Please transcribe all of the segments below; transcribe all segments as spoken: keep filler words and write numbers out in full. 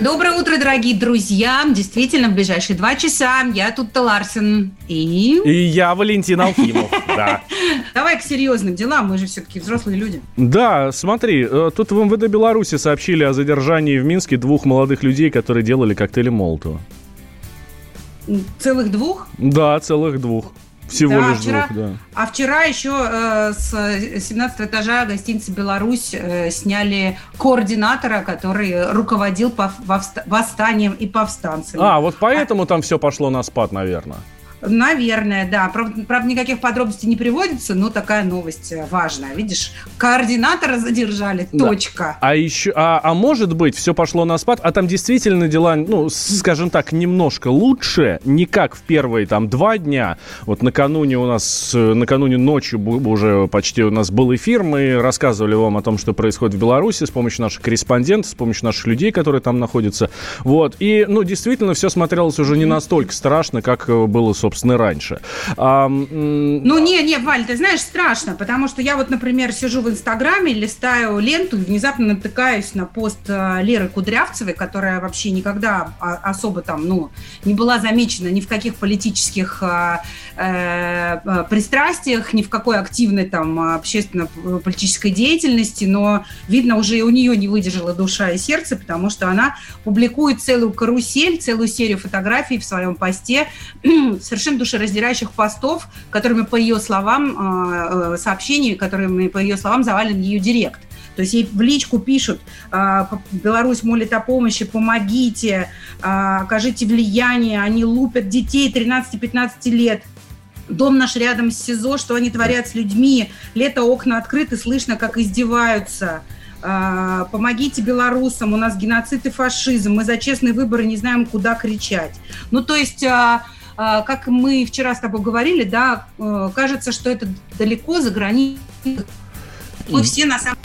Доброе утро, дорогие друзья. Действительно, в ближайшие два часа я Тутта Ларсен и... И я Валентин Алфимов, да. Давай к серьезным делам, мы же все-таки взрослые люди. Да, смотри, тут в эм вэ дэ Беларуси сообщили о задержании в Минске двух молодых людей, которые делали коктейли Молотова. Целых двух? Да, целых двух. Всего да, лишь вчера, двух, да. А вчера еще э, с семнадцатого этажа гостиницы «Беларусь» э, сняли координатора, который руководил пов, вовста, восстанием и повстанцами. А, вот поэтому а... там все пошло на спад, наверное. Наверное, да. Правда, правда, никаких подробностей не приводится, но такая новость важная. Видишь, координатора задержали, точка. Да. А, еще, а, а может быть, все пошло на спад, а там действительно дела, ну, скажем так, немножко лучше, не как в первые там два дня. Вот накануне у нас, накануне ночью уже почти у нас был эфир, мы рассказывали вам о том, что происходит в Беларуси с помощью наших корреспондентов, с помощью наших людей, которые там находятся. Вот. И, ну, действительно, все смотрелось уже не настолько страшно, как было, собственно, собственно, раньше. А, м- ну, не, не, Валь, ты знаешь, страшно, потому что я вот, например, сижу в Инстаграме, листаю ленту и внезапно натыкаюсь на пост Леры Кудрявцевой, которая вообще никогда особо там, ну, не была замечена ни в каких политических э, пристрастиях, ни в какой активной там общественно-политической деятельности, но, видно, уже и у нее не выдержала душа и сердце, потому что она публикует целую карусель, целую серию фотографий в своем посте, совершенно душераздирающих постов, которыми, по ее словам, сообщений, которыми, по ее словам, завален ее директ. То есть ей в личку пишут: «Беларусь молит о помощи, помогите, окажите влияние, они лупят детей тринадцати-пятнадцати лет. Дом наш рядом с СИЗО, что они творят с людьми? Лето, окна открыты, слышно, как издеваются». «Помогите белорусам, у нас геноцид и фашизм, мы за честные выборы не знаем, куда кричать». Ну, то есть... Как мы вчера с тобой говорили, да, кажется, что это далеко за границей. Мы все на самом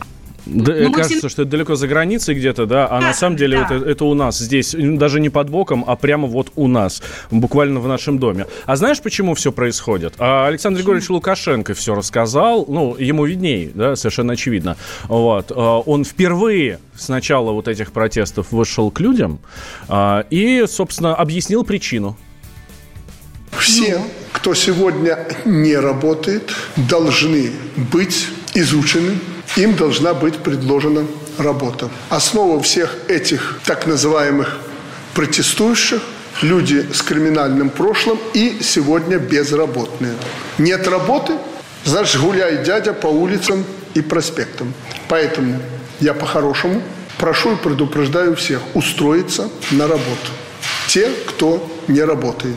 деле... Да, кажется, все... что это далеко за границей где-то, да, а да, на самом деле да. это, это у нас здесь, даже не под боком, а прямо вот у нас, буквально в нашем доме. А знаешь, почему все происходит? Александр Григорьевич Лукашенко все рассказал, ну, ему видней, да, совершенно очевидно. Вот. Он впервые с начала вот этих протестов вышел к людям и, собственно, объяснил причину. Все, кто сегодня не работает, должны быть изучены, им должна быть предложена работа. Основа всех этих так называемых протестующих – люди с криминальным прошлым и сегодня безработные. Нет работы – значит, гуляй, дядя, по улицам и проспектам. Поэтому я по-хорошему прошу и предупреждаю всех устроиться на работу. Те, кто не работает.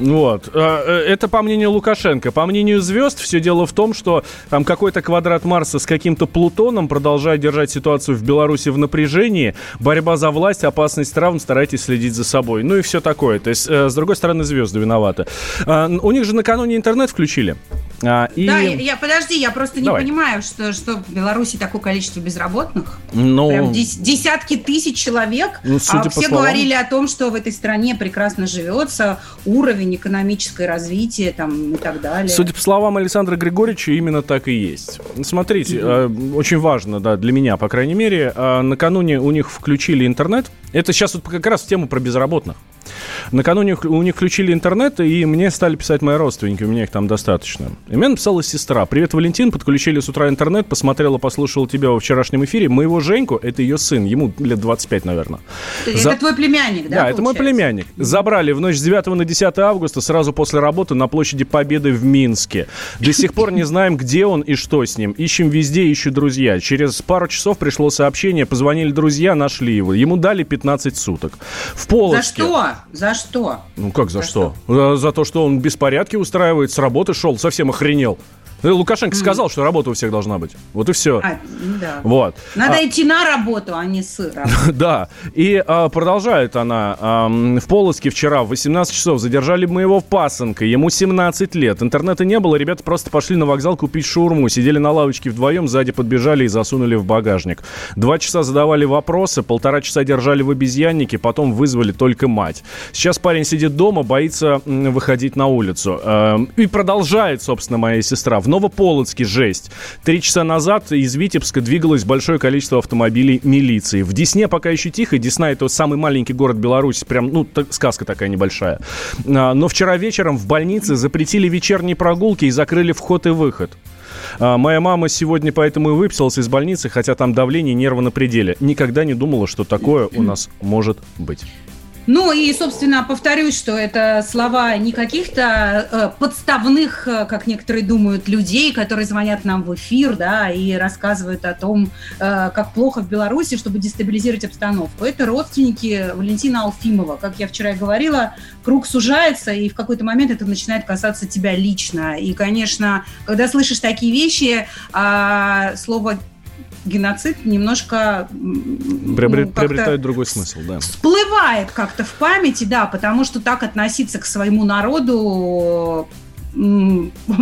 Вот. Это по мнению Лукашенко. По мнению звезд, все дело в том, что там какой-то квадрат Марса с каким-то Плутоном продолжает держать ситуацию в Беларуси в напряжении. Борьба за власть, опасность травм, старайтесь следить за собой. Ну и все такое. То есть, с другой стороны, звезды виноваты. У них же накануне интернет включили. А, и... Да, я, я, подожди, я просто Давай. не понимаю, что, что в Беларуси такое количество безработных. Но... Прям дес, десятки тысяч человек. Ну, судя а по все словам... говорили о том, что в этой стране прекрасно живется, уровень экономического развития там, и так далее. Судя по словам Александра Григорьевича, именно так и есть. Смотрите, mm-hmm. э, очень важно, да, для меня, по крайней мере, э, накануне у них включили интернет. Это сейчас вот как раз в тему про безработных. Накануне у них включили интернет, и мне стали писать мои родственники, у меня их там достаточно. И мне написала сестра: «Привет, Валентин, подключили с утра интернет, посмотрела, послушала тебя во вчерашнем эфире. Моего Женьку, это ее сын, ему лет двадцать пять, наверное». За... Это твой племянник, да? Да, получается? Это мой племянник. Забрали в ночь с девятого на десятое августа, сразу после работы на площади Победы в Минске. До сих пор не знаем, где он и что с ним. Ищем везде, ищут друзья. Через пару часов пришло сообщение, позвонили друзья, нашли его. Ему дали пятнадцать суток. В Полоцке... За что? За что? Ну как за, за что? что? За, за то, что он беспорядки устраивает, с работы шел, совсем охренел. Лукашенко mm-hmm. сказал, что работа у всех должна быть. Вот и все. А, да. Вот. Надо а... идти на работу, а не с работы. Да. И а, продолжает она. А, в Полоцке вчера в восемнадцать часов задержали моего пасынка. Ему семнадцать лет. Интернета не было. Ребята просто пошли на вокзал купить шаурму. Сидели на лавочке вдвоем. Сзади подбежали и засунули в багажник. Два часа задавали вопросы. Полтора часа держали в обезьяннике. Потом вызвали только мать. Сейчас парень сидит дома, боится выходить на улицу. И продолжает, собственно, моя сестра. В Новополоцке жесть. Три часа назад из Витебска двигалось большое количество автомобилей милиции. В Десне пока еще тихо. Десна — это самый маленький город Беларуси. Прям, ну, так, сказка такая небольшая. Но вчера вечером в больнице запретили вечерние прогулки и закрыли вход и выход. Моя мама сегодня поэтому и выписалась из больницы, хотя там давление, нервы на пределе. Никогда не думала, что такое у нас может быть. Ну и, собственно, повторюсь, что это слова не каких-то э, подставных, как некоторые думают, людей, которые звонят нам в эфир, да, и рассказывают о том, э, как плохо в Беларуси, чтобы дестабилизировать обстановку. Это родственники Валентина Алфимова. Как я вчера и говорила, круг сужается, и в какой-то момент это начинает касаться тебя лично. И, конечно, когда слышишь такие вещи, э, слово геноцид немножко Приобрет, ну, приобретает другой смысл, да. Всплывает как-то в памяти, да, потому что так относиться к своему народу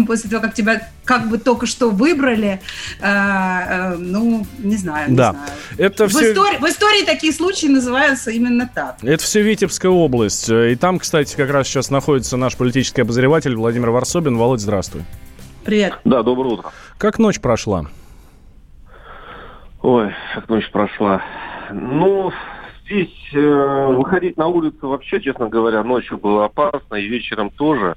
после того, как тебя как бы только что выбрали, э, э, ну, не знаю, не да. знаю. Это в, все... истории, в истории такие случаи называются именно так. Это все Витебская область. И там, кстати, как раз сейчас находится наш политический обозреватель Владимир Ворсобин. Володь, здравствуй. Привет. Да, доброе утро. Как ночь прошла? Ой, как ночь прошла. Ну, здесь э, выходить на улицу вообще, честно говоря, ночью было опасно, и вечером тоже.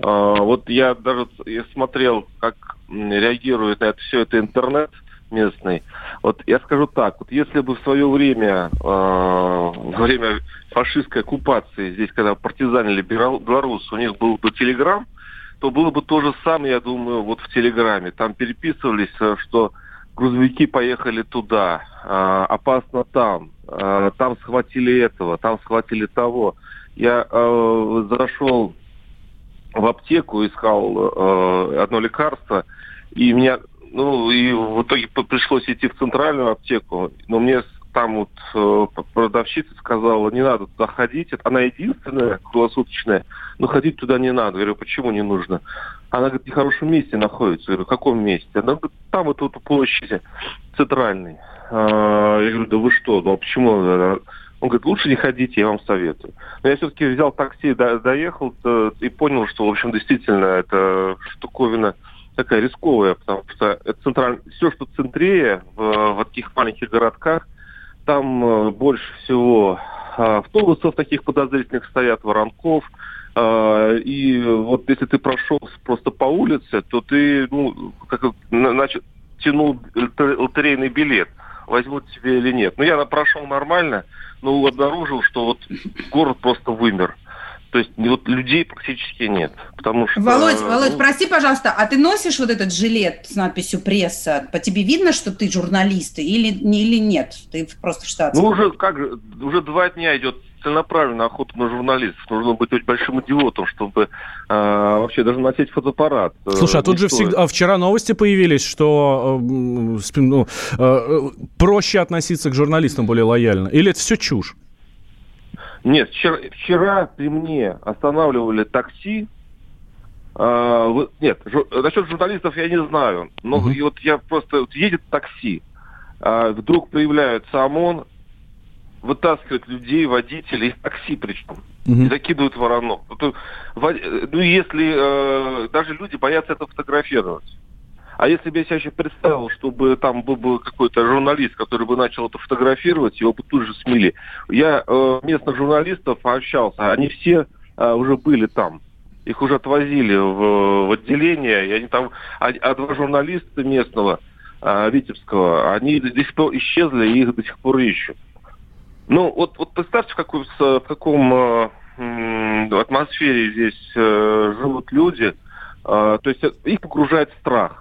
Э, вот я даже я смотрел, как реагирует на это все это интернет местный. Вот я скажу так, вот если бы в свое время, э, во время фашистской оккупации, здесь, когда партизанили белорусы, у них был бы Телеграм, то было бы то же самое, я думаю, вот в Телеграме. Там переписывались, что... грузовики поехали туда, а, опасно там, а, там схватили этого, там схватили того. Я а, зашел в аптеку, искал а, одно лекарство, и меня, ну, и в итоге пришлось идти в центральную аптеку, но мне там вот продавщица сказала, не надо туда ходить, она единственная круглосуточная, но ходить туда не надо. Я говорю, почему не нужно? Она говорит, в нехорошем месте находится. Я говорю, в каком месте? Она говорит, там вот тут площади центральной. Я говорю, да вы что, ну а почему? Он говорит, лучше не ходите, я вам советую. Но я все-таки взял такси, доехал и понял, что, в общем, действительно, это штуковина такая рисковая, потому что это централь... все, что центрее, в, в таких маленьких городках, там больше всего автобусов таких подозрительных стоят, воронков. И вот если ты прошел просто по улице, то ты, ну, как значит, тянул лотерейный билет, возьмут тебе или нет. Ну, я прошел нормально, но обнаружил, что вот город просто вымер. То есть вот людей практически нет, потому что... Володь, Володь, ну... прости, пожалуйста, а ты носишь вот этот жилет с надписью «Пресса»? По тебе видно, что ты журналист или, или нет? Ты просто в штатском? Ну, уже, как, уже два дня идет целенаправленная охота на журналистов. Нужно быть очень большим идиотом, чтобы э, вообще даже носить фотоаппарат. Слушай, а тут же всегда, а вчера новости появились, что э, ну, э, проще относиться к журналистам более лояльно. Или это все чушь? Нет, вчера, вчера при мне останавливали такси. А, вы, нет, жу, насчет журналистов я не знаю. Но mm-hmm. и вот я просто... Вот едет такси, а, вдруг появляются ОМОН, вытаскивают людей, водителей из такси причем. Mm-hmm. И закидывают воронок. Вот, ну, если... Э, даже люди боятся это фотографировать. А если бы я себя еще представил, чтобы там был бы какой-то журналист, который бы начал это фотографировать, его бы тут же смели. Я э, местных журналистов пообщался, они все э, уже были там. Их уже отвозили в, в отделение, и они там, а, а два журналиста местного, э, витебского, они до сих пор исчезли, и их до сих пор ищут. Ну, вот, вот представьте, в, какой, в каком э, атмосфере здесь э, живут люди, э, то есть их погружает страх.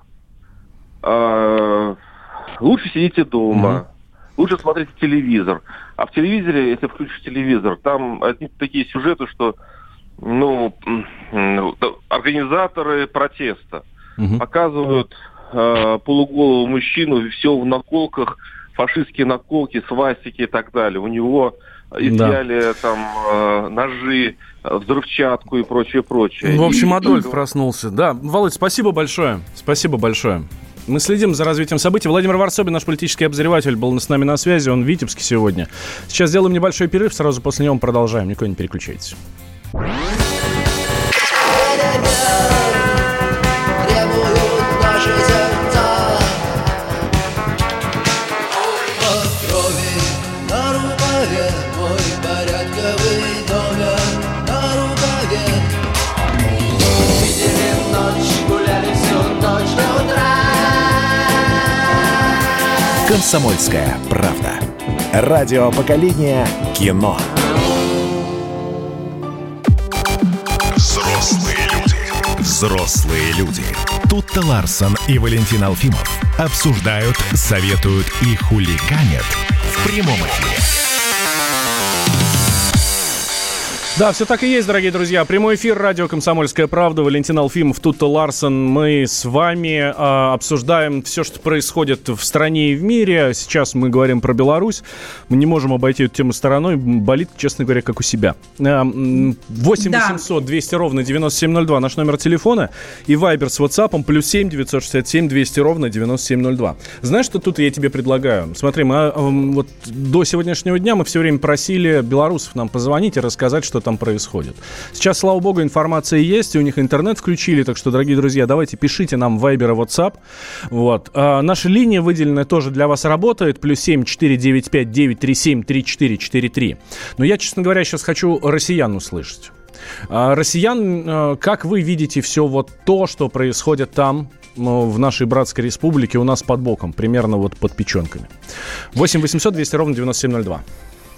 Лучше сидите дома, mm-hmm. лучше смотрите телевизор. А в телевизоре, если включишь телевизор, там одни такие сюжеты, что ну, организаторы протеста. угу. показывают э, полуголого мужчину, все в наколках, фашистские наколки, свастики и так далее. У него изъяли да. там э, ножи, взрывчатку и прочее, прочее. В общем, и... Адольф проснулся. Да, Володь, спасибо большое. Спасибо большое. Мы следим за развитием событий. Владимир Ворсобин, наш политический обозреватель, был с нами на связи. Он в Витебске сегодня. Сейчас сделаем небольшой перерыв, сразу после него мы продолжаем. Никуда не переключайтесь. «Комсомольская правда». Радио поколения кино. Взрослые люди. Взрослые люди. Тутта Ларсен и Валентин Алфимов обсуждают, советуют и хулиганят в прямом эфире. Да, все так и есть, дорогие друзья. Прямой эфир, радио «Комсомольская правда». Валентин Алфимов, Тутта Ларсен. Мы с вами э, обсуждаем все, что происходит в стране и в мире. Сейчас мы говорим про Беларусь. Мы не можем обойти эту тему стороной. Болит, честно говоря, как у себя. восемь восемьсот двести ровно девяносто семь ноль два наш номер телефона. И Вайбер с WhatsApp плюс семь девятьсот шестьдесят семь двести ровно девяносто семь ноль два. Знаешь, что тут я тебе предлагаю? Смотри, мы, вот до сегодняшнего дня мы все время просили белорусов нам позвонить и рассказать, что там происходит. Сейчас, слава богу, информация есть, и у них интернет включили, так что, дорогие друзья, давайте пишите нам в Viber и WhatsApp. Вот. А наша линия выделенная тоже для вас работает, плюс семь четыре девять пять девять три семь три четыре четыре три. Но я, честно говоря, сейчас хочу россиян услышать. А, россиян, как вы видите все вот то, что происходит там, в нашей братской республике, у нас под боком, примерно вот под печенками? восемь восемьсот двести ровно девяносто семь ноль два.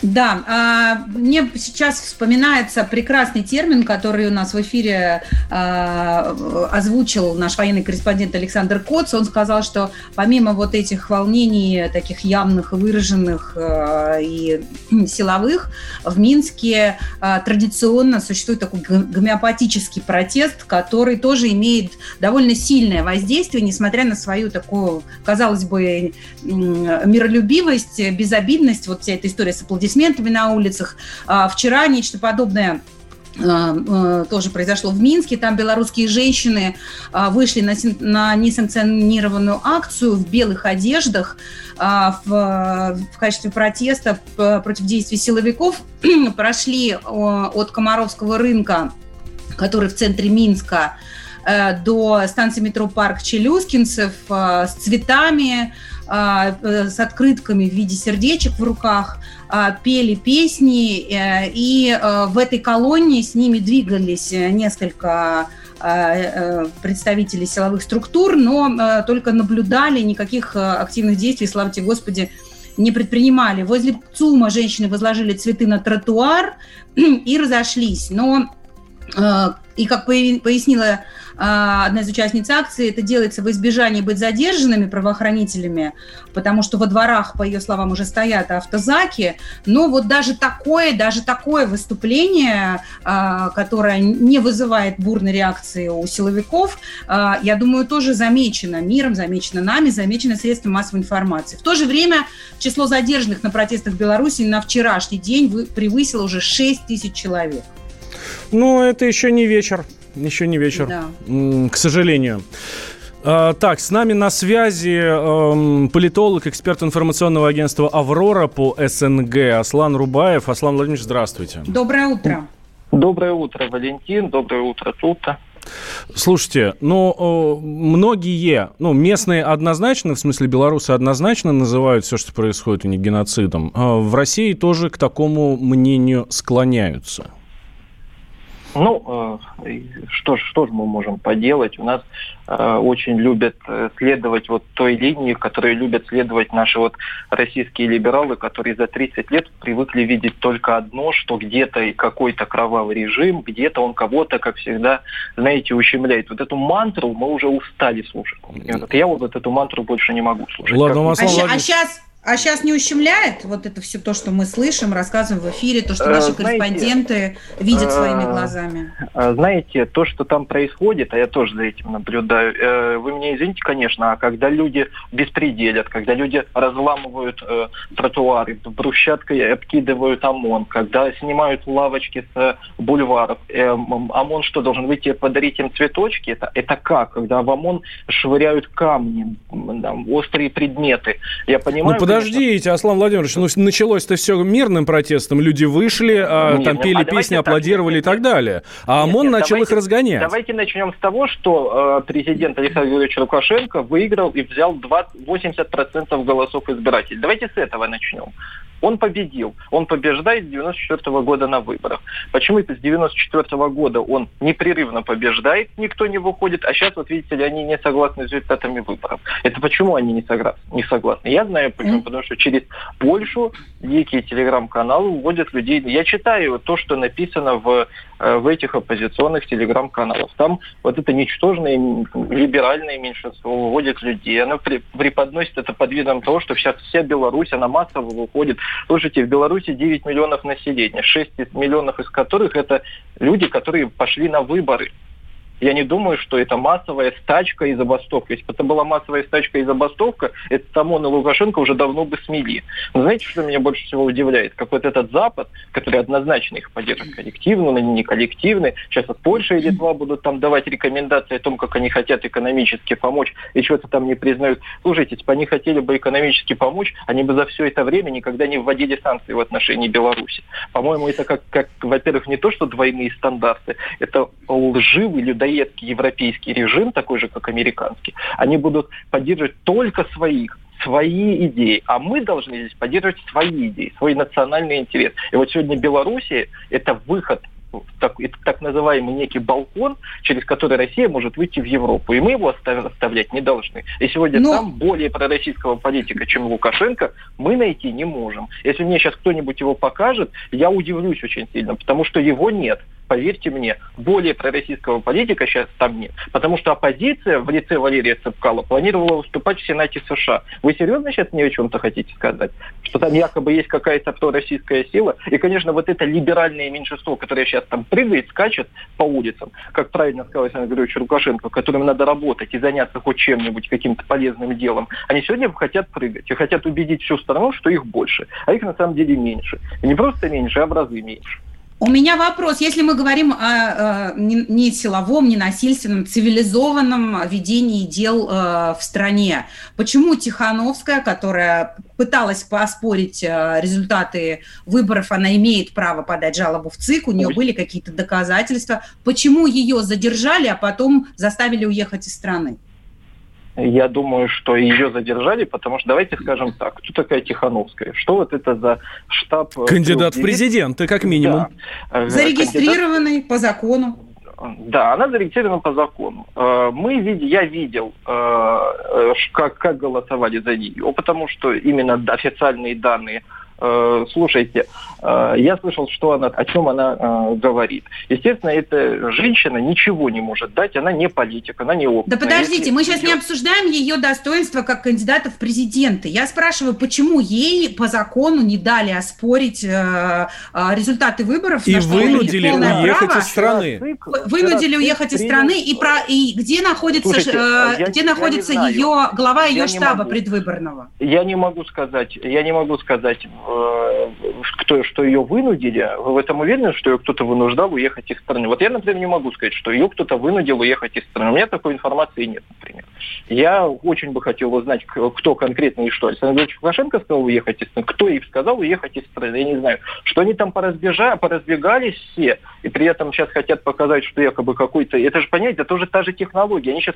Да, мне сейчас вспоминается прекрасный термин, который у нас в эфире озвучил наш военный корреспондент Александр Коц. Он сказал, что помимо вот этих волнений, таких явных, выраженных и силовых, в Минске традиционно существует такой гомеопатический протест, который тоже имеет довольно сильное воздействие, несмотря на свою такую, казалось бы, миролюбивость, безобидность, вот вся эта история с аплодисментами на улицах. Вчера нечто подобное тоже произошло в Минске. Там белорусские женщины вышли на несанкционированную акцию в белых одеждах в качестве протеста против действий силовиков. Прошли от Комаровского рынка, который в центре Минска, до станции метро «Парк Челюскинцев» с цветами, с открытками в виде сердечек в руках, пели песни, и в этой колонне с ними двигались несколько представителей силовых структур, но только наблюдали, никаких активных действий, слава тебе Господи, не предпринимали. Возле ЦУМа женщины возложили цветы на тротуар и разошлись, но... И, как пояснила одна из участниц акции, это делается во избежание быть задержанными правоохранителями, потому что во дворах, по ее словам, уже стоят автозаки. Но вот даже такое, даже такое выступление, которое не вызывает бурной реакции у силовиков, я думаю, тоже замечено миром, замечено нами, замечено средством массовой информации. В то же время число задержанных на протестах в Беларуси на вчерашний день превысило уже шесть тысяч человек. Ну, это еще не вечер, еще не вечер, да. М- к сожалению. Так, с нами на связи эм, политолог, эксперт информационного агентства «Аврора» по СНГ Аслан Рубаев. Аслан Владимирович, здравствуйте. Доброе утро. Доброе утро, Валентин. Доброе утро, Тутта. Слушайте, ну, многие, ну, местные однозначно, в смысле белорусы однозначно называют все, что происходит у них, геноцидом. В России тоже к такому мнению склоняются. Ну, что ж, что ж мы можем поделать? У нас э, очень любят следовать вот той линии, которой любят следовать наши вот российские либералы, которые за тридцать лет привыкли видеть только одно, что где-то какой-то кровавый режим, где-то он кого-то, как всегда, знаете, ущемляет. Вот эту мантру мы уже устали слушать. Я вот эту мантру больше не могу слушать. Ладно, а, щ- а сейчас... А сейчас не ущемляет вот это все то, что мы слышим, рассказываем в эфире, то, что наши знаете, корреспонденты видят своими глазами? Знаете, то, что там происходит, а я тоже за этим наблюдаю, вы меня извините, конечно, а когда люди беспределят, когда люди разламывают тротуары, брусчаткой обкидывают ОМОН, когда снимают лавочки с бульваров, ОМОН что, должен выйти подарить им цветочки? Это, это как? Когда в ОМОН швыряют камни, там, острые предметы. Я понимаю... Ну, подождите, Аслан Владимирович, ну началось-то все мирным протестом. Люди вышли, а, там пели а песни, аплодировали так, и так далее. А ОМОН нет, нет, начал давайте, их разгонять. Давайте начнем с того, что э, президент Александр Григорьевич Лукашенко выиграл и взял восемьдесят процентов голосов избирателей. Давайте с этого начнем. Он победил. Он побеждает с девяносто четвёртого года на выборах. Почему это с девяносто четвёртого года он непрерывно побеждает, никто не выходит, а сейчас, вот видите ли, они не согласны с результатами выборов. Это почему они не согласны? Не согласны? Я знаю почему. Потому что через Польшу дикие телеграм-каналы уводят людей. Я читаю то, что написано в, в этих оппозиционных телеграм-каналах. Там вот это ничтожное либеральное меньшинство уводит людей. Оно преподносит это под видом того, что сейчас вся Беларусь, она массово выходит. Слушайте, в Беларуси девять миллионов населения, шесть миллионов из которых это люди, которые пошли на выборы. Я не думаю, что это массовая стачка и забастовка. Если бы это была массовая стачка и забастовка, это ОМОН и Лукашенко уже давно бы смели. Но знаете, что меня больше всего удивляет? Как вот этот Запад, который однозначно их поддерживает коллективно, но не коллективно. Сейчас вот Польша и Литва будут там давать рекомендации о том, как они хотят экономически помочь, и чего-то там не признают. Слушайте, если бы они хотели бы экономически помочь, они бы за все это время никогда не вводили санкции в отношении Беларуси. По-моему, это как, как во-первых, не то, что двойные стандарты, это лживый людоед. Европейский режим, такой же, как американский, они будут поддерживать только своих, свои идеи. А мы должны здесь поддерживать свои идеи, свой национальный интерес. И вот сегодня Белоруссия – это выход, так, это так называемый некий балкон, через который Россия может выйти в Европу. И мы его оставлять не должны. И сегодня Но... там более пророссийского политика, чем Лукашенко, мы найти не можем. Если мне сейчас кто-нибудь его покажет, я удивлюсь очень сильно, потому что его нет. Поверьте мне, более пророссийского политика сейчас там нет. Потому что оппозиция в лице Валерия Цепкало планировала выступать в Сенате США. Вы серьезно сейчас мне о чем-то хотите сказать? Что там якобы есть какая-то пророссийская сила? И, конечно, вот это либеральное меньшинство, которое сейчас там прыгает, скачет по улицам, как правильно сказал Александр Григорьевич Лукашенко, которым надо работать и заняться хоть чем-нибудь, каким-то полезным делом, они сегодня хотят прыгать и хотят убедить всю страну, что их больше. А их на самом деле меньше. И не просто меньше, а в разы меньше. У меня вопрос. Если мы говорим о, о не силовом, не насильственном, цивилизованном ведении дел э, в стране, почему Тихановская, которая пыталась поспорить э, результаты выборов, она имеет право подать жалобу в ЦИК, у нее были какие-то доказательства, почему ее задержали, а потом заставили уехать из страны? Я думаю, что ее задержали, потому что, давайте скажем так, кто такая Тихановская? Что вот это за штаб... Кандидат в президенты, как минимум. Да. Зарегистрированный Кандидат... по закону. Да, она зарегистрирована по закону. Мы, я видел, как, как голосовали за нее, потому что именно официальные данные... Слушайте, я слышал, что она, о чем она говорит. Естественно, эта женщина ничего не может дать, она не политик, она не опытная. Да подождите, мы сейчас не обсуждаем ее достоинства как кандидата в президенты. Я спрашиваю, почему ей по закону не дали оспорить результаты выборов? И вынудили уехать из страны. Вынудили уехать из страны, и где находится ее глава ее штаба предвыборного? Я не могу сказать, я не могу сказать... Кто, что ее вынудили, вы в этом уверены, что ее кто-то вынуждал уехать из страны? Вот я, например, не могу сказать, что ее кто-то вынудил уехать из страны. У меня такой информации нет, например. Я очень бы хотел узнать, кто конкретно и что. Александр Григорьевич Лукашенко сказал уехать из страны. Кто ей сказал уехать из страны? Я не знаю. Что они там поразбежали, поразбегались все, и при этом сейчас хотят показать, что якобы какой-то... Это же, понимаете, это уже та же технология. Они сейчас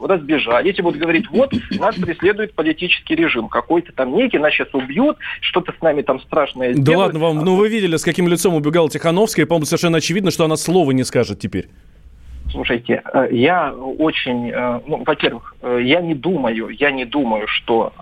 разбежались и будут говорить, вот, нас преследует политический режим. Какой-то там некий, нас сейчас убьют, что-то с нами там страшное сделать. Да ладно вам, ну вы видели, с каким лицом убегала Тихановская, и, по-моему, совершенно очевидно, что она слова не скажет теперь. Слушайте, я очень, ну, во-первых, я не думаю, я не думаю, что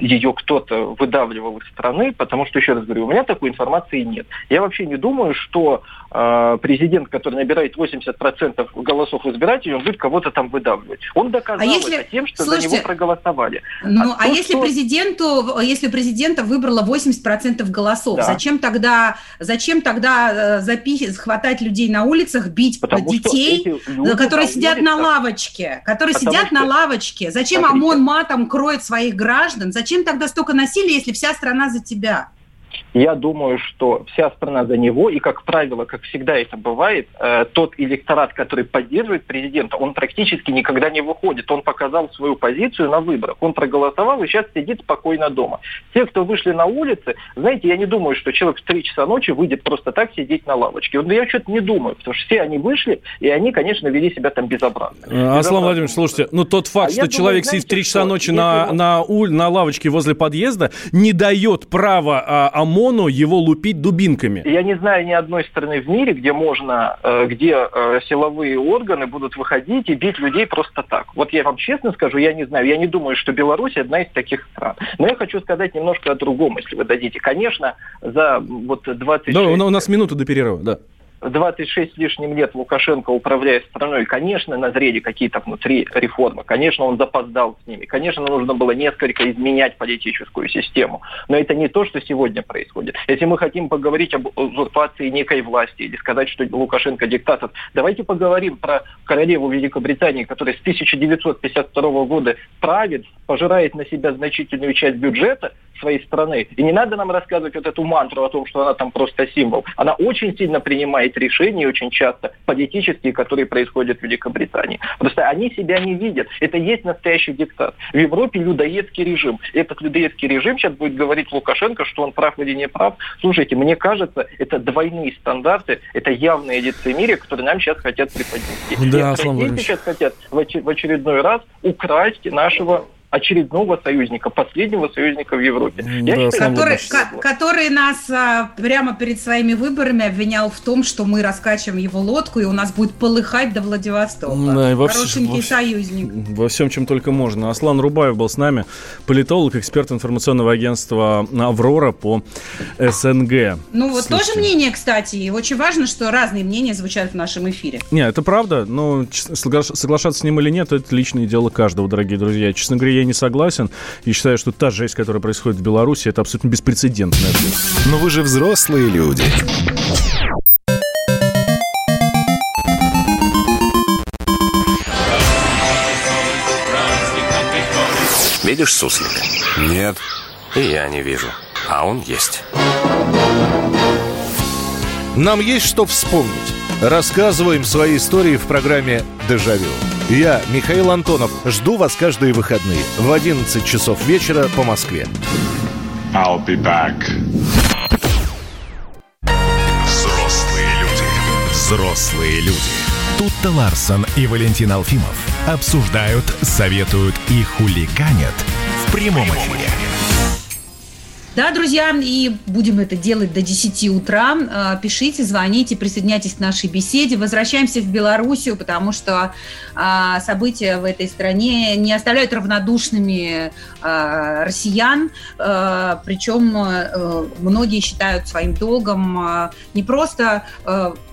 ее кто-то выдавливал из страны, потому что, еще раз говорю, у меня такой информации нет. Я вообще не думаю, что президент, который набирает восемьдесят процентов голосов избирателей, он будет кого-то там выдавливать. Он доказал а если... это тем, что Слушайте, за него проголосовали. Ну, а, а то, если, что... президенту, если президента выбрало восемьдесят процентов голосов, да. зачем тогда, зачем тогда запихивать, хватать людей на улицах, бить потому детей, которые на сидят улицах, на лавочке, которые сидят что... на лавочке? Зачем Смотрите. ОМОН матом кроет своих граждан? Зачем тогда столько насилия, если вся страна за тебя? Я думаю, что вся страна за него, и, как правило, как всегда это бывает, э, тот электорат, который поддерживает президента, он практически никогда не выходит. Он показал свою позицию на выборах. Он проголосовал и сейчас сидит спокойно дома. Те, кто вышли на улицы, знаете, я не думаю, что человек в три часа ночи выйдет просто так сидеть на лавочке. Вот я что-то не думаю, потому что все они вышли, и они, конечно, вели себя там безобразно. безобразно. Аслан Владимирович, слушайте, ну тот факт, а что человек думаю, сидит в три часа ночи на, его... на, уль, на лавочке возле подъезда, не дает права а, ОМОНу его лупить дубинками. Я не знаю ни одной страны в мире, где можно, где силовые органы будут выходить и бить людей просто так. Вот я вам честно скажу, я не знаю, я не думаю, что Беларусь одна из таких стран. Но я хочу сказать немножко о другом, если вы дадите. Конечно, за вот двадцать шесть... Да, у нас минута до перерыва, да. двадцать шесть с лишним лет Лукашенко управляет страной, конечно, назрели какие-то внутри реформы, конечно, он запоздал с ними, конечно, нужно было несколько изменять политическую систему, но это не то, что сегодня происходит. Если мы хотим поговорить об узурпации некой власти или сказать, что Лукашенко диктатор, давайте поговорим про королеву Великобритании, которая с тысяча девятьсот пятьдесят второго года правит, пожирает на себя значительную часть бюджета своей страны. И не надо нам рассказывать вот эту мантру о том, что она там просто символ. Она очень сильно принимает решения, очень часто политические, которые происходят в Великобритании. Просто они себя не видят. Это есть настоящий диктат. В Европе людоедский режим. Этот людоедский режим сейчас будет говорить Лукашенко, что он прав или не прав. Слушайте, мне кажется, это двойные стандарты, это явное лицемерие, которые нам сейчас хотят преподнести. Да, они сейчас хотят в очередной раз украсть нашего очередного союзника, последнего союзника в Европе. Да, я считаю, который, ко- который нас а, прямо перед своими выборами обвинял в том, что мы раскачиваем его лодку, и у нас будет полыхать до Владивостока. Да, хорошенький во, союзник. Во всем, чем только можно. Аслан Рубаев был с нами, политолог, эксперт информационного агентства «Аврора» по СНГ. Ну, вот Слушайте. тоже мнение, кстати. И очень важно, что разные мнения звучат в нашем эфире. Не, это правда, но соглашаться с ним или нет, это личное дело каждого, дорогие друзья. Честно говоря, я не согласен и считаю, что та жесть, которая происходит в Беларуси, это абсолютно беспрецедентная. Но вы же взрослые люди. Видишь суслика? Нет. И я не вижу. А он есть. Нам есть что вспомнить. Рассказываем свои истории в программе «Дежавю». Я, Михаил Антонов, жду вас каждые выходные в одиннадцать часов вечера по Москве. I'll be back. Взрослые люди. Взрослые люди. Тутта Ларсен и Валентин Алфимов обсуждают, советуют и хулиганят в прямом эфире. Да, друзья, и будем это делать до десяти утра. Пишите, звоните, присоединяйтесь к нашей беседе. Возвращаемся в Белоруссию, потому что события в этой стране не оставляют равнодушными россиян. Причем многие считают своим долгом не просто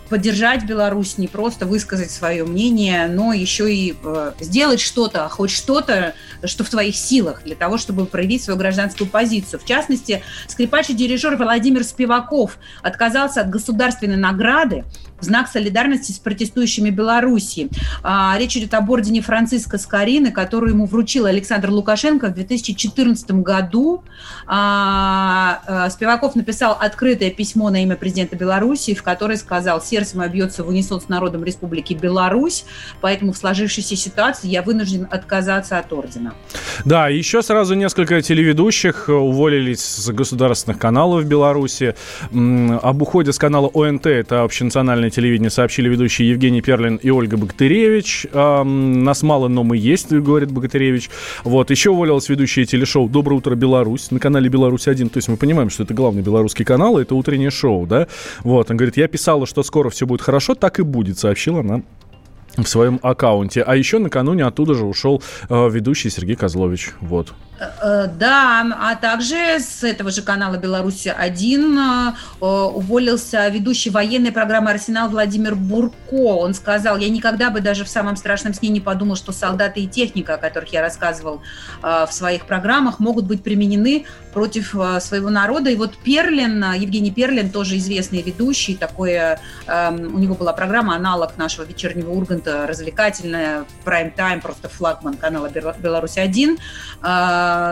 поддержать Беларусь, не просто высказать свое мнение, но еще и э, сделать что-то, хоть что-то, что в твоих силах, для того, чтобы проявить свою гражданскую позицию. В частности, скрипач и дирижер Владимир Спиваков отказался от государственной награды в знак солидарности с протестующими Белоруссии. А, речь идет об ордене Франциска Скорины, который ему вручил Александр Лукашенко в две тысячи четырнадцатом году. А, а, Спиваков написал открытое письмо на имя президента Белоруссии, в которое сказал: «Сердце мое бьется в унисон с народом Республики Беларусь, поэтому в сложившейся ситуации я вынужден отказаться от ордена». Да, еще сразу несколько телеведущих уволились с государственных каналов в Беларуси. Об уходе с канала ОНТ, это общенациональное телевидение, сообщили ведущие Евгений Перлин и Ольга Богатыревич. «Нас мало, но мы есть», говорит Богатыревич. Вот. Еще уволилась ведущая телешоу «Доброе утро, Беларусь» на канале «Беларусь-один». То есть мы понимаем, что это главный белорусский канал, это утреннее шоу, да? Вот. Он говорит: «Я писала, что скоро все будет хорошо, так и будет», — сообщила она в своем аккаунте. А еще накануне оттуда же ушел э, ведущий Сергей Козлович. Вот. Да, а также с этого же канала «Беларусь-один» уволился ведущий военной программы «Арсенал» Владимир Бурко. Он сказал: я никогда бы даже в самом страшном сне не подумал, что солдаты и техника, о которых я рассказывал в своих программах, могут быть применены против своего народа. И вот Перлин, Евгений Перлин, тоже известный ведущий, такое, у него была программа аналог нашего «Вечернего Урганта», развлекательная, прайм-тайм, просто флагман канала «Беларусь-один»,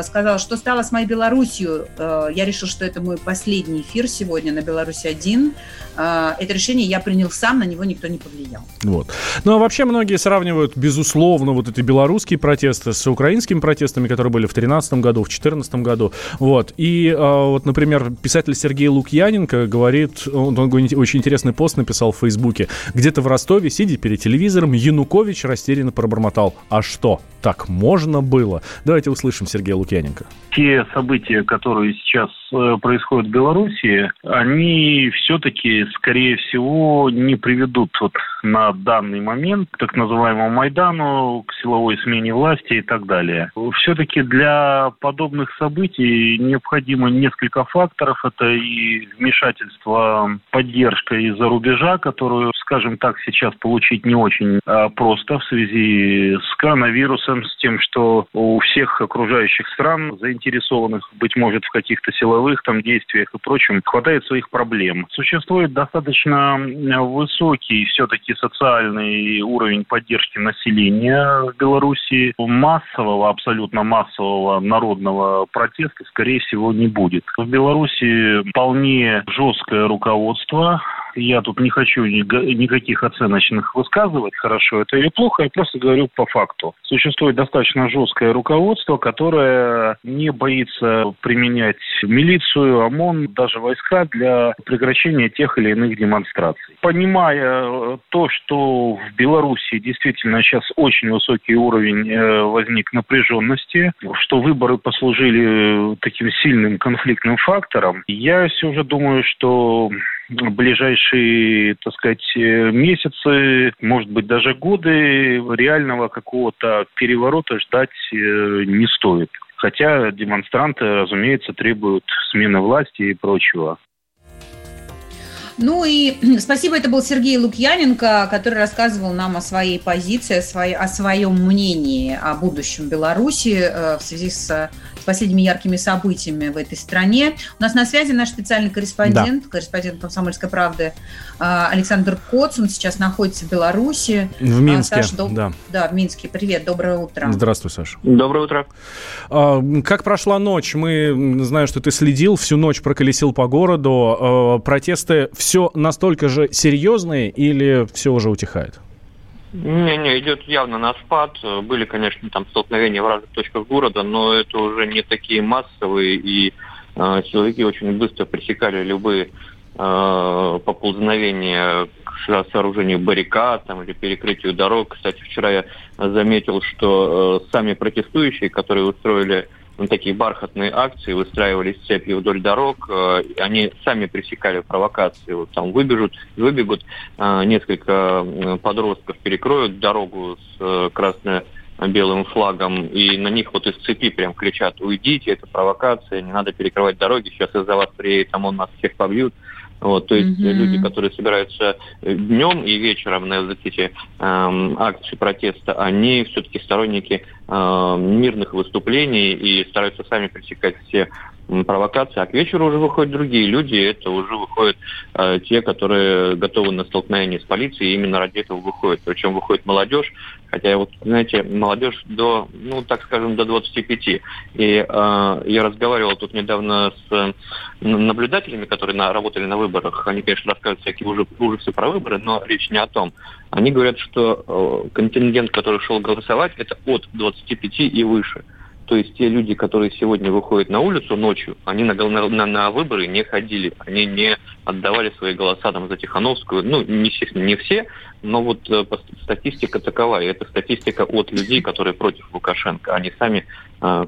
сказал, что стало с моей Белоруссией. Я решил, что это мой последний эфир сегодня на «Беларусь-один». Это решение я принял сам, на него никто не повлиял. Вот. Ну, а вообще многие сравнивают, безусловно, вот эти белорусские протесты с украинскими протестами, которые были в две тысячи тринадцатом году, в две тысячи четырнадцатом году. Вот. И вот, например, писатель Сергей Лукьяненко говорит, он, он очень интересный пост написал в Фейсбуке. Где-то в Ростове, сидя перед телевизором, Янукович растерянно пробормотал: а что, так можно было? Давайте услышим Сергея Лукьяненко. Те события, которые сейчас происходят в Беларуси, они все-таки, скорее всего, не приведут вот на данный момент к так называемому Майдану, к силовой смене власти и так далее. Все-таки для подобных событий необходимо несколько факторов. Это и вмешательство, поддержка из-за рубежа, которую, скажем так, сейчас получить не очень просто в связи с коронавирусом, с тем, что у всех окружающих стран, заинтересованных, быть может, в каких-то силовых там действиях и прочем, хватает своих проблем. Существует достаточно высокий все-таки социальный уровень поддержки населения в Беларуси. Массового, абсолютно массового народного протеста, скорее всего, не будет. В Беларуси вполне жесткое руководство. Я тут не хочу никаких оценочных высказывать, хорошо это или плохо, я просто говорю по факту. Существует достаточно жесткое руководство, которое не боится применять милицию, ОМОН, даже войска для прекращения тех или иных демонстраций. Понимая то, что в Беларуси действительно сейчас очень высокий уровень возник напряженности, что выборы послужили таким сильным конфликтным фактором, я все же думаю, что в ближайшие, так сказать, месяцы, может быть, даже годы реального какого-то переворота ждать не стоит. Хотя демонстранты, разумеется, требуют смены власти и прочего. Ну и спасибо, это был Сергей Лукьяненко, который рассказывал нам о своей позиции, о, своей, о своем мнении о будущем Беларуси в связи с, с последними яркими событиями в этой стране. У нас на связи наш специальный корреспондент, да. корреспондент «Комсомольской правды» Александр Коц. Он сейчас находится в Беларуси. В Минске, Саша, доб... да. Да, в Минске. Привет, доброе утро. Здравствуй, Саша. Доброе утро. Как прошла ночь? Мы, знаю, что ты следил, всю ночь проколесил по городу. Протесты... Все настолько же серьезное или все уже утихает? Не-не, идет явно на спад. Были, конечно, там столкновения в разных точках города, но это уже не такие массовые, и э, силовики очень быстро пресекали любые э, поползновения к сооружению баррикад там, или перекрытию дорог. Кстати, вчера я заметил, что э, сами протестующие, которые устроили ну, такие бархатные акции, выстраивались цепью вдоль дорог, э, они сами пресекали провокации, вот там выбежут, выбегут, э, несколько подростков перекроют дорогу с э, красно-белым флагом, и на них вот из цепи прям кричат: уйдите, это провокация, не надо перекрывать дороги, сейчас из-за вас приедет, там он нас всех побьют. Вот, то есть mm-hmm. люди, которые собираются днем и вечером на вот эти э, акции протеста, они все-таки сторонники э, мирных выступлений и стараются сами пресекать все э, провокации. А к вечеру уже выходят другие люди, это уже выходят э, те, которые готовы на столкновение с полицией, и именно ради этого выходят. Причем выходит молодежь, хотя вот, знаете, молодежь до, ну, так скажем, до двадцати пяти. И э, я разговаривал тут недавно с наблюдателями, которые на, работали на выборах. Они, конечно, рассказывают всякие ужасы, ужасы про выборы, но речь не о том. Они говорят, что э, контингент, который шел голосовать, это от двадцати пяти и выше. То есть те люди, которые сегодня выходят на улицу ночью, они на, на, на выборы не ходили, они не отдавали свои голоса там, за Тихановскую. Ну, естественно, не все, но вот э, статистика такова. И это статистика от людей, которые против Лукашенко. Они сами э,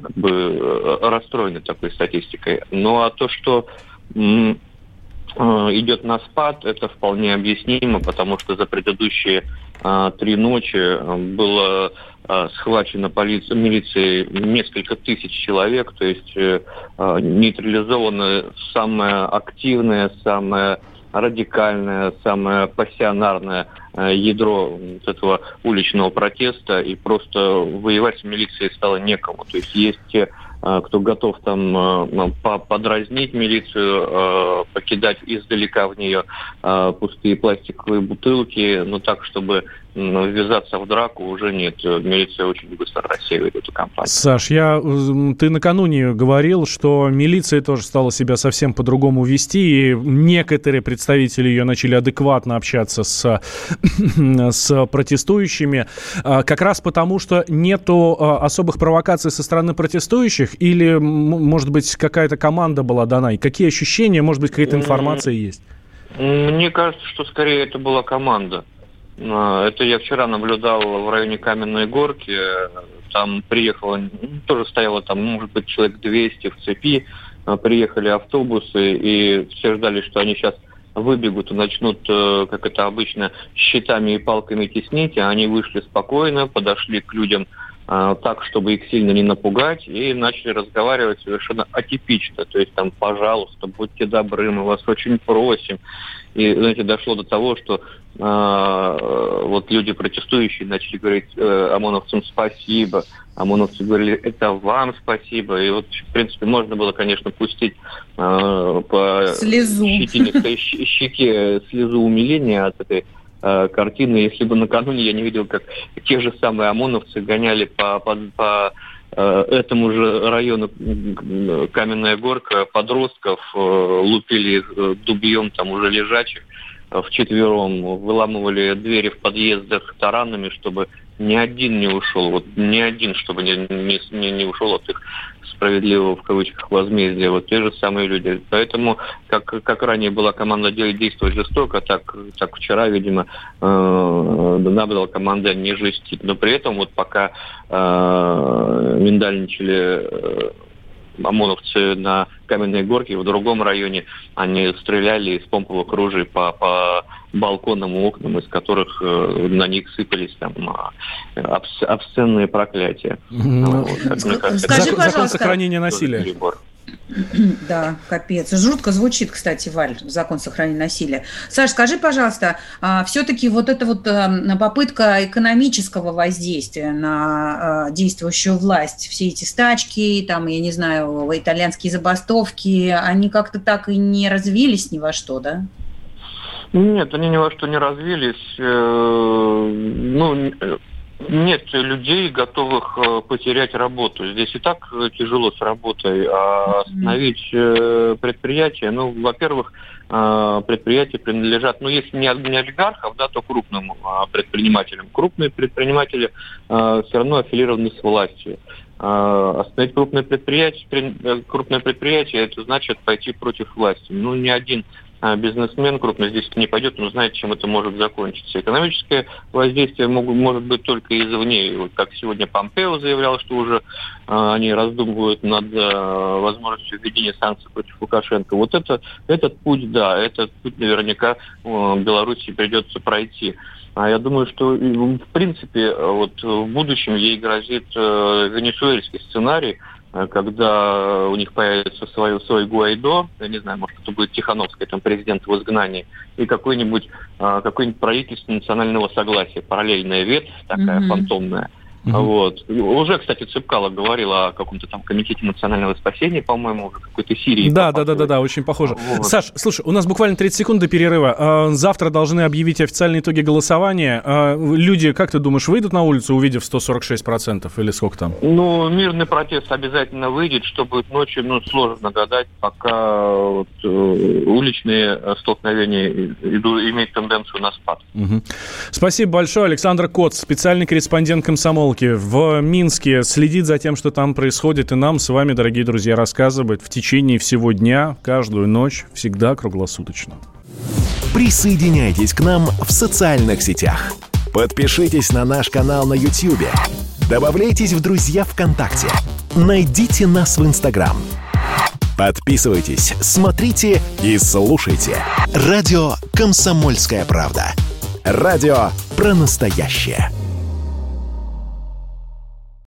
как бы расстроены такой статистикой. Ну, а то, что... М- идет на спад, это вполне объяснимо, потому что за предыдущие а, три ночи было а, схвачено полици- милицией несколько тысяч человек, то есть а, нейтрализовано самое активное, самое радикальное, самое пассионарное а, ядро вот этого уличного протеста, и просто воевать с милицией стало некому. То есть есть те, кто готов там подразнить милицию, покидать издалека в нее пустые пластиковые бутылки, но так, чтобы ввязаться в драку, уже нет. Милиция очень быстро рассеивает эту кампанию. Саш, я, ты накануне говорил, что милиция тоже стала себя совсем по-другому вести, и некоторые представители ее начали адекватно общаться с, с протестующими, как раз потому, что нету особых провокаций со стороны протестующих, или, может быть, какая-то команда была дана, и какие ощущения, может быть, какая-то информация есть? Мне кажется, что скорее это была команда. Это я вчера наблюдал в районе Каменной Горки, там приехало, тоже стояло там, может быть, человек двести в цепи, приехали автобусы, и все ждали, что они сейчас выбегут и начнут, как это обычно, щитами и палками теснить, а они вышли спокойно, подошли к людям так, чтобы их сильно не напугать, и начали разговаривать совершенно атипично. То есть там, пожалуйста, будьте добры, мы вас очень просим. И, знаете, дошло до того, что э, вот люди протестующие начали говорить э, ОМОНовцам спасибо, ОМОНовцы говорили, это вам спасибо. И вот, в принципе, можно было, конечно, пустить э, по щетине, щеке слезу умиления от этой картины, если бы накануне я не видел, как те же самые ОМОНовцы гоняли по, по, по этому же району Каменная Горка подростков, лупили их дубьем там уже лежачих вчетвером, выламывали двери в подъездах таранами, чтобы ни один не ушел, вот ни один, чтобы не, не, не ушел от их справедливого, в кавычках, возмездия, вот те же самые люди. Поэтому, как, как ранее была команда действовать жестоко, так, так вчера, видимо, э, надо была команда не жестить. Но при этом, вот пока э, миндальничали э, ОМОНовцы на Каменной Горке, в другом районе они стреляли из помповых ружей по, по балконам и окнам, из которых э, на них сыпались там абс- обсценные проклятия. Ну, вот, так, мне кажется, скажи, это... Закон сохранения насилия. Да, капец. Жутко звучит, кстати, Валь, закон сохранения насилия. Саш, скажи, пожалуйста, все-таки вот эта вот попытка экономического воздействия на действующую власть, все эти стачки, там, я не знаю, итальянские забастовки, они как-то так и не развились ни во что, да? Нет, они ни во что не развились. Ну, нет людей, готовых потерять работу. Здесь и так тяжело с работой. А остановить предприятие, ну, во-первых, предприятия принадлежат, ну, если не олигархов, да, то крупным предпринимателям. Крупные предприниматели все равно аффилированы с властью. Остановить крупное предприятие, крупное предприятие, это значит пойти против власти. Ну, ни один бизнесмен крупный здесь не пойдет, он знает, чем это может закончиться. Экономическое воздействие могут, может быть только извне. Вот как сегодня Помпео заявлял, что уже э, они раздумывают над э, возможностью введения санкций против Лукашенко. Вот это, этот путь, да, этот путь наверняка э, Белоруссии придется пройти. А я думаю, что в принципе вот, в будущем ей грозит э, венесуэльский сценарий, когда у них появится свое, свой Гуайдо, я не знаю, может, это будет Тихановская, там, президент в изгнании, и какой-нибудь, а, какое-нибудь правительство национального согласия, параллельная ветвь, такая mm-hmm. фантомная. Mm-hmm. Вот. Уже, кстати, Цепкало говорила о каком-то там комитете национального спасения, по-моему, уже какой-то Сирии. Да, да, да, да, да, очень похоже. Вот. Саш, слушай, у нас буквально тридцать секунд до перерыва. Завтра должны объявить официальные итоги голосования. Люди, как ты думаешь, выйдут на улицу, увидев сто сорок шесть процентов или сколько там? Ну, мирный протест обязательно выйдет, что будет ночью, ну, сложно гадать, пока вот, уличные столкновения имеют тенденцию на спад. Угу. Спасибо большое, Александр Коц, специальный корреспондент «Комсомолки» в Минске, следит за тем, что там происходит, и нам с вами, дорогие друзья, рассказывает в течение всего дня, каждую ночь, всегда круглосуточно. Присоединяйтесь к нам в социальных сетях. Подпишитесь на наш канал на Ютьюбе. Добавляйтесь в друзья ВКонтакте. Найдите нас в Инстаграм. Подписывайтесь, смотрите и слушайте. Радио «Комсомольская правда». Радио про настоящее.